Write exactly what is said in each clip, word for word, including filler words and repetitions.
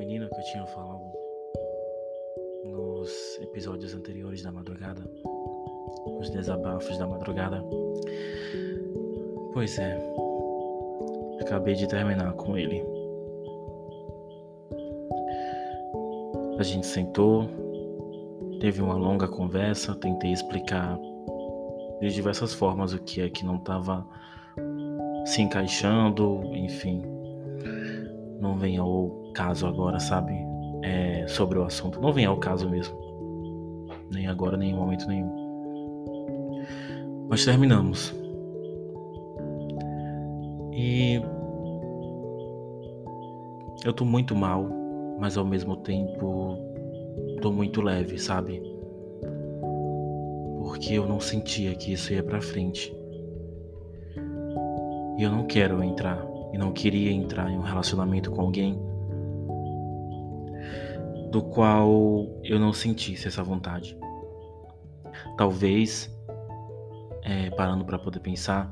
menina que eu tinha falado nos episódios anteriores da madrugada, os desabafos da madrugada. Pois é, acabei de terminar com ele. A gente sentou, teve uma longa conversa, tentei explicar de diversas formas o que é que não estava se encaixando, enfim, não vem ao caso agora, sabe, é, sobre o assunto, não vem ao caso mesmo, nem agora, nem em momento nenhum, mas terminamos. E eu tô muito mal, mas ao mesmo tempo tô muito leve, sabe? Porque eu não sentia que isso ia pra frente. E eu não quero entrar, e não queria entrar em um relacionamento com alguém do qual eu não sentisse essa vontade. Talvez, é, parando pra poder pensar,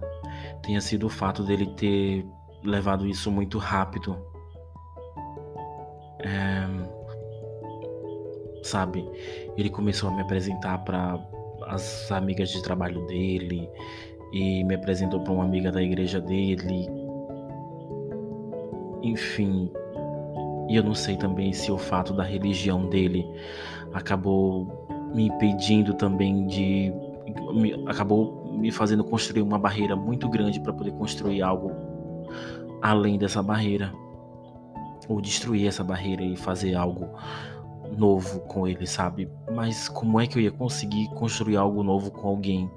tenha sido o fato dele ter levado isso muito rápido. É, sabe, ele começou a me apresentar para as amigas de trabalho dele e me apresentou para uma amiga da igreja dele. Enfim, e eu não sei também se o fato da religião dele acabou me impedindo também de... acabou me fazendo construir uma barreira muito grande para poder construir algo além dessa barreira, ou destruir essa barreira e fazer algo novo com ele, sabe? Mas como é que eu ia conseguir construir algo novo com alguém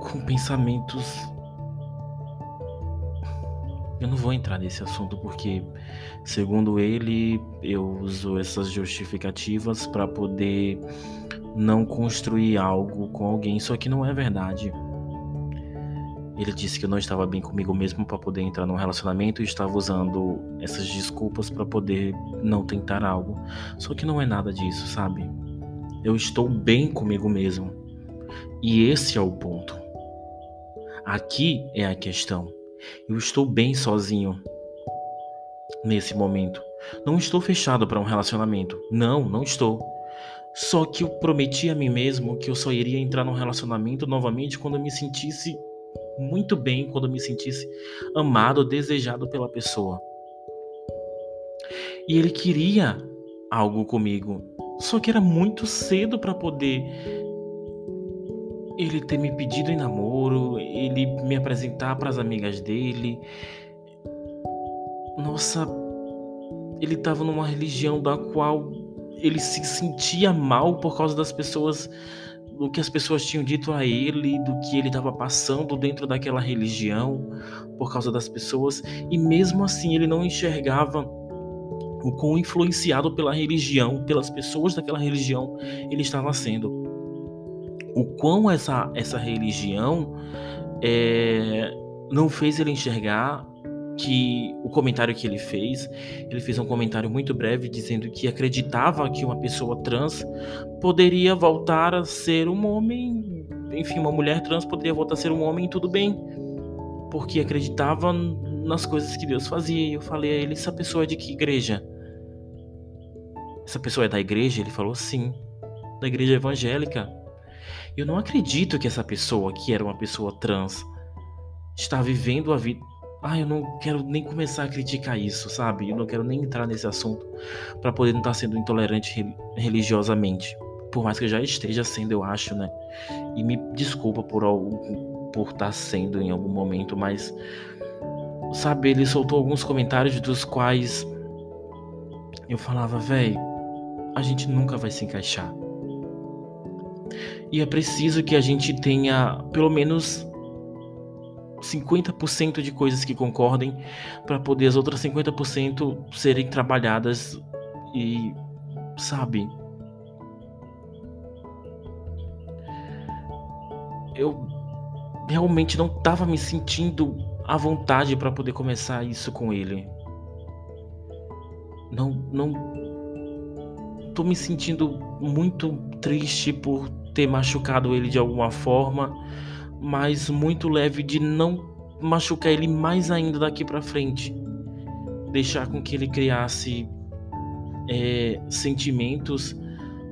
com pensamentos... Eu não vou entrar nesse assunto porque, segundo ele, eu uso essas justificativas para poder não construir algo com alguém, só que não é verdade. Ele disse que eu não estava bem comigo mesmo para poder entrar num relacionamento e estava usando essas desculpas para poder não tentar algo. Só que não é nada disso, sabe? Eu estou bem comigo mesmo. E esse é o ponto. Aqui é a questão. Eu estou bem sozinho nesse momento. Não estou fechado para um relacionamento. Não, não estou. Só que eu prometi a mim mesmo que eu só iria entrar num relacionamento novamente quando eu me sentisse muito bem, quando eu me sentisse amado, desejado pela pessoa. E ele queria algo comigo. Só que era muito cedo para poder... ele ter me pedido em namoro, ele me apresentar para as amigas dele. Nossa, ele estava numa religião da qual ele se sentia mal por causa das pessoas, do que as pessoas tinham dito a ele, do que ele estava passando dentro daquela religião, por causa das pessoas. E mesmo assim ele não enxergava o quão influenciado pela religião, pelas pessoas daquela religião, ele estava sendo. O quão essa, essa religião é, não fez ele enxergar que o comentário que ele fez, ele fez um comentário muito breve dizendo que acreditava que uma pessoa trans poderia voltar a ser um homem, enfim, uma mulher trans poderia voltar a ser um homem, tudo bem, porque acreditava nas coisas que Deus fazia. E eu falei a ele, essa pessoa é de que igreja? Essa pessoa é da igreja? Ele falou, sim, da igreja evangélica. Eu não acredito que essa pessoa, que era uma pessoa trans, está vivendo a vida... Ah, eu não quero nem começar a criticar isso, sabe? Eu não quero nem entrar nesse assunto para poder não estar sendo intolerante religiosamente. Por mais que eu já esteja sendo, eu acho, né? E me desculpa por, por estar sendo em algum momento, mas... sabe, ele soltou alguns comentários dos quais eu falava, véi, a gente nunca vai se encaixar. E é preciso que a gente tenha pelo menos cinquenta por cento de coisas que concordem para poder as outras cinquenta por cento serem trabalhadas e, sabe? Eu realmente não estava me sentindo à vontade para poder começar isso com ele. Não, não... Tô me sentindo muito triste por ter machucado ele de alguma forma, mas muito leve de não machucar ele mais ainda daqui pra frente. deixar com que ele criasse é, sentimentos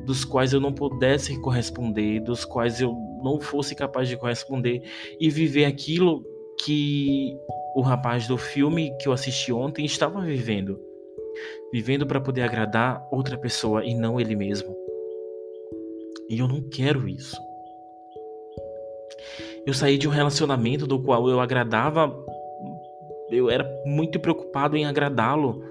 dos quais eu não pudesse corresponder, dos quais eu não fosse capaz de corresponder, e viver aquilo que o rapaz do filme que eu assisti ontem estava vivendo. Vivendo para poder agradar outra pessoa e não ele mesmo. E eu não quero isso. Eu saí de um relacionamento do qual eu agradava, eu era muito preocupado em agradá-lo.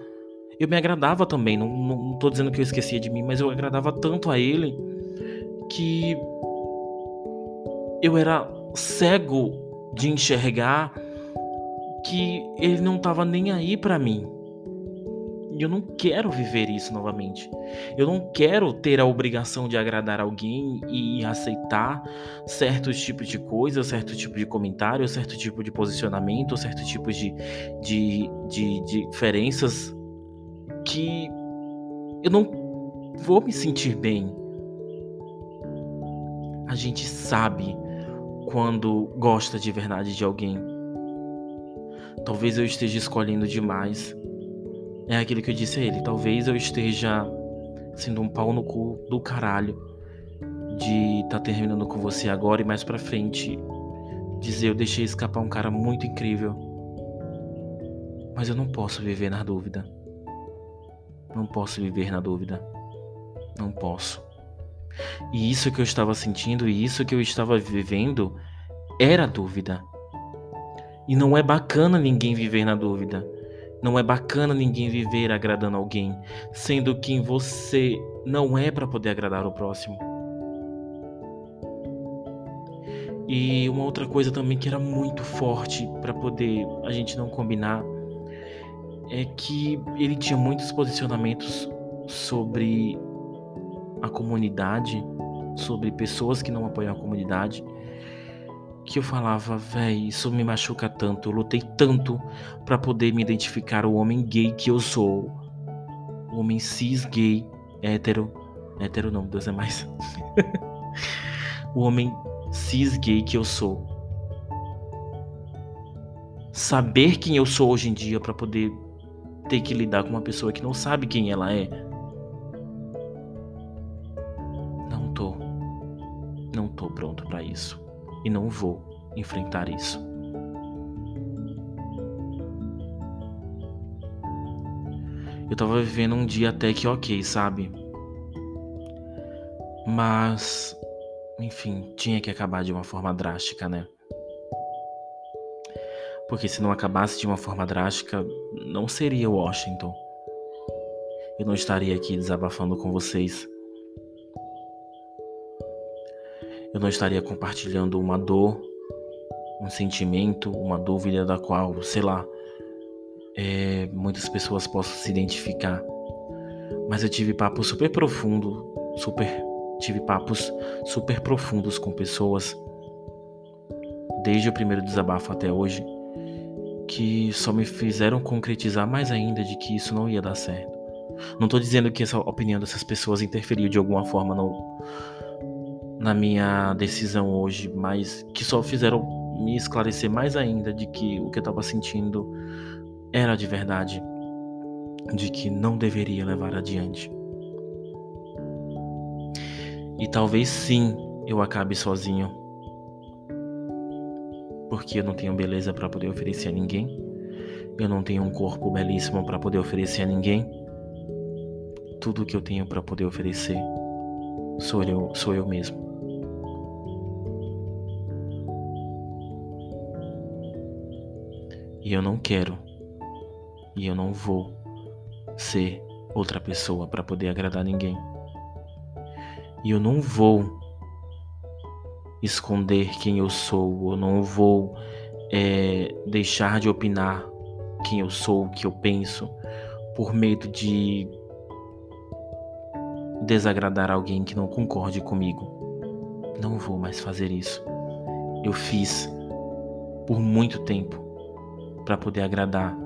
Eu me agradava também, não, não, não tô dizendo que eu esquecia de mim, mas eu agradava tanto a ele que eu era cego de enxergar que ele não tava nem aí pra mim. E eu não quero viver isso novamente. Eu não quero ter a obrigação de agradar alguém e aceitar certos tipos de coisas, certo tipo de comentário, certo tipo de posicionamento, certo tipo de, de, de, de diferenças que eu não vou me sentir bem. A gente sabe quando gosta de verdade de alguém. Talvez eu esteja escolhendo demais. É aquilo que eu disse a ele, talvez eu esteja sendo um pau no cu do caralho de estar tá terminando com você agora e mais pra frente dizer eu deixei escapar um cara muito incrível. Mas eu não posso viver na dúvida. Não posso viver na dúvida. Não posso. E isso que eu estava sentindo e isso que eu estava vivendo era dúvida. E não é bacana ninguém viver na dúvida. Não é bacana ninguém viver agradando alguém, sendo quem você não é para poder agradar o próximo. E uma outra coisa também que era muito forte para poder a gente não combinar é que ele tinha muitos posicionamentos sobre a comunidade, sobre pessoas que não apoiam a comunidade. Que eu falava, véi, isso me machuca tanto, eu lutei tanto pra poder me identificar o homem gay que eu sou. O homem cis, gay, hétero, hétero não, Deus é mais. O homem cis, gay que eu sou. Saber quem eu sou hoje em dia pra poder ter que lidar com uma pessoa que não sabe quem ela é. Não tô, não tô pronto pra isso. E não vou enfrentar isso. Eu tava vivendo um dia até que ok, sabe? Mas, enfim, tinha que acabar de uma forma drástica, né? Porque se não acabasse de uma forma drástica, não seria Washington. Eu não estaria aqui desabafando com vocês. Eu não estaria compartilhando uma dor, um sentimento, uma dúvida da qual, sei lá, é, muitas pessoas possam se identificar. Mas eu tive papos super profundos, super, tive papos super profundos com pessoas, desde o primeiro desabafo até hoje, que só me fizeram concretizar mais ainda de que isso não ia dar certo. Não tô dizendo que essa opinião dessas pessoas interferiu de alguma forma, não, na minha decisão hoje, mas que só fizeram me esclarecer mais ainda de que o que eu estava sentindo era de verdade, de que não deveria levar adiante. E talvez sim eu acabe sozinho, porque eu não tenho beleza para poder oferecer a ninguém, eu não tenho um corpo belíssimo para poder oferecer a ninguém. Tudo que eu tenho para poder oferecer sou eu, sou eu mesmo. E eu não quero, e eu não vou ser outra pessoa para poder agradar ninguém. E eu não vou esconder quem eu sou, eu não vou é, deixar de opinar quem eu sou, o que eu penso, por medo de desagradar alguém que não concorde comigo. Não vou mais fazer isso. Eu fiz por muito tempo. Para poder agradar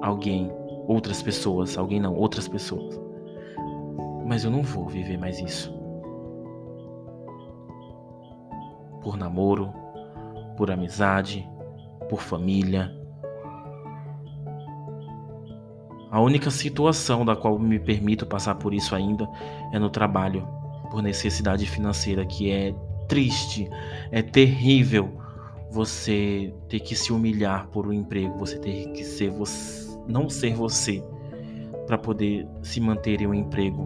alguém, outras pessoas, alguém não, outras pessoas. Mas eu não vou viver mais isso. Por namoro, por amizade, por família. A única situação da qual me permito passar por isso ainda é no trabalho, por necessidade financeira, que é triste, é terrível você ter que se humilhar por um emprego, você ter que ser você, não ser você, para poder se manter em um emprego.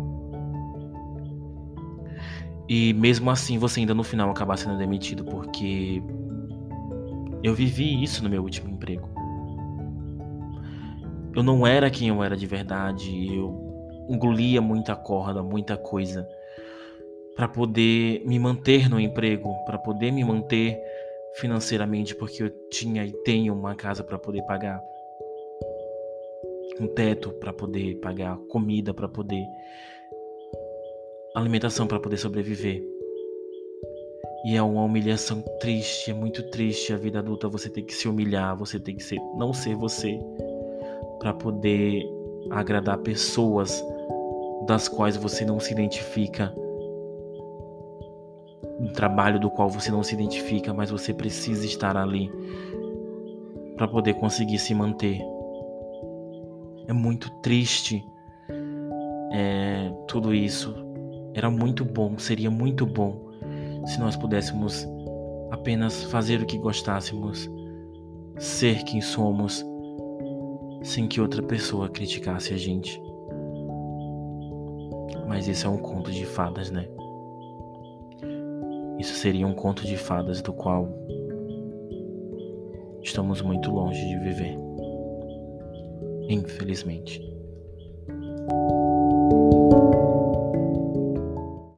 E mesmo assim você ainda no final acabar sendo demitido, porque eu vivi isso no meu último emprego. Eu não era quem eu era de verdade, eu engolia muita corda, muita coisa, para poder me manter no emprego, para poder me manter financeiramente, porque eu tinha e tenho uma casa para poder pagar, um teto para poder pagar, comida para poder, alimentação para poder sobreviver. E é uma humilhação triste, é muito triste a vida adulta, você tem que se humilhar, você tem que ser, não ser você, para poder agradar pessoas das quais você não se identifica, um trabalho do qual você não se identifica, mas você precisa estar ali para poder conseguir se manter. É muito triste, é, tudo isso. Era muito bom, seria muito bom se nós pudéssemos apenas fazer o que gostássemos, ser quem somos, sem que outra pessoa criticasse a gente. Mas isso é um conto de fadas, né? Isso seria um conto de fadas do qual estamos muito longe de viver, infelizmente.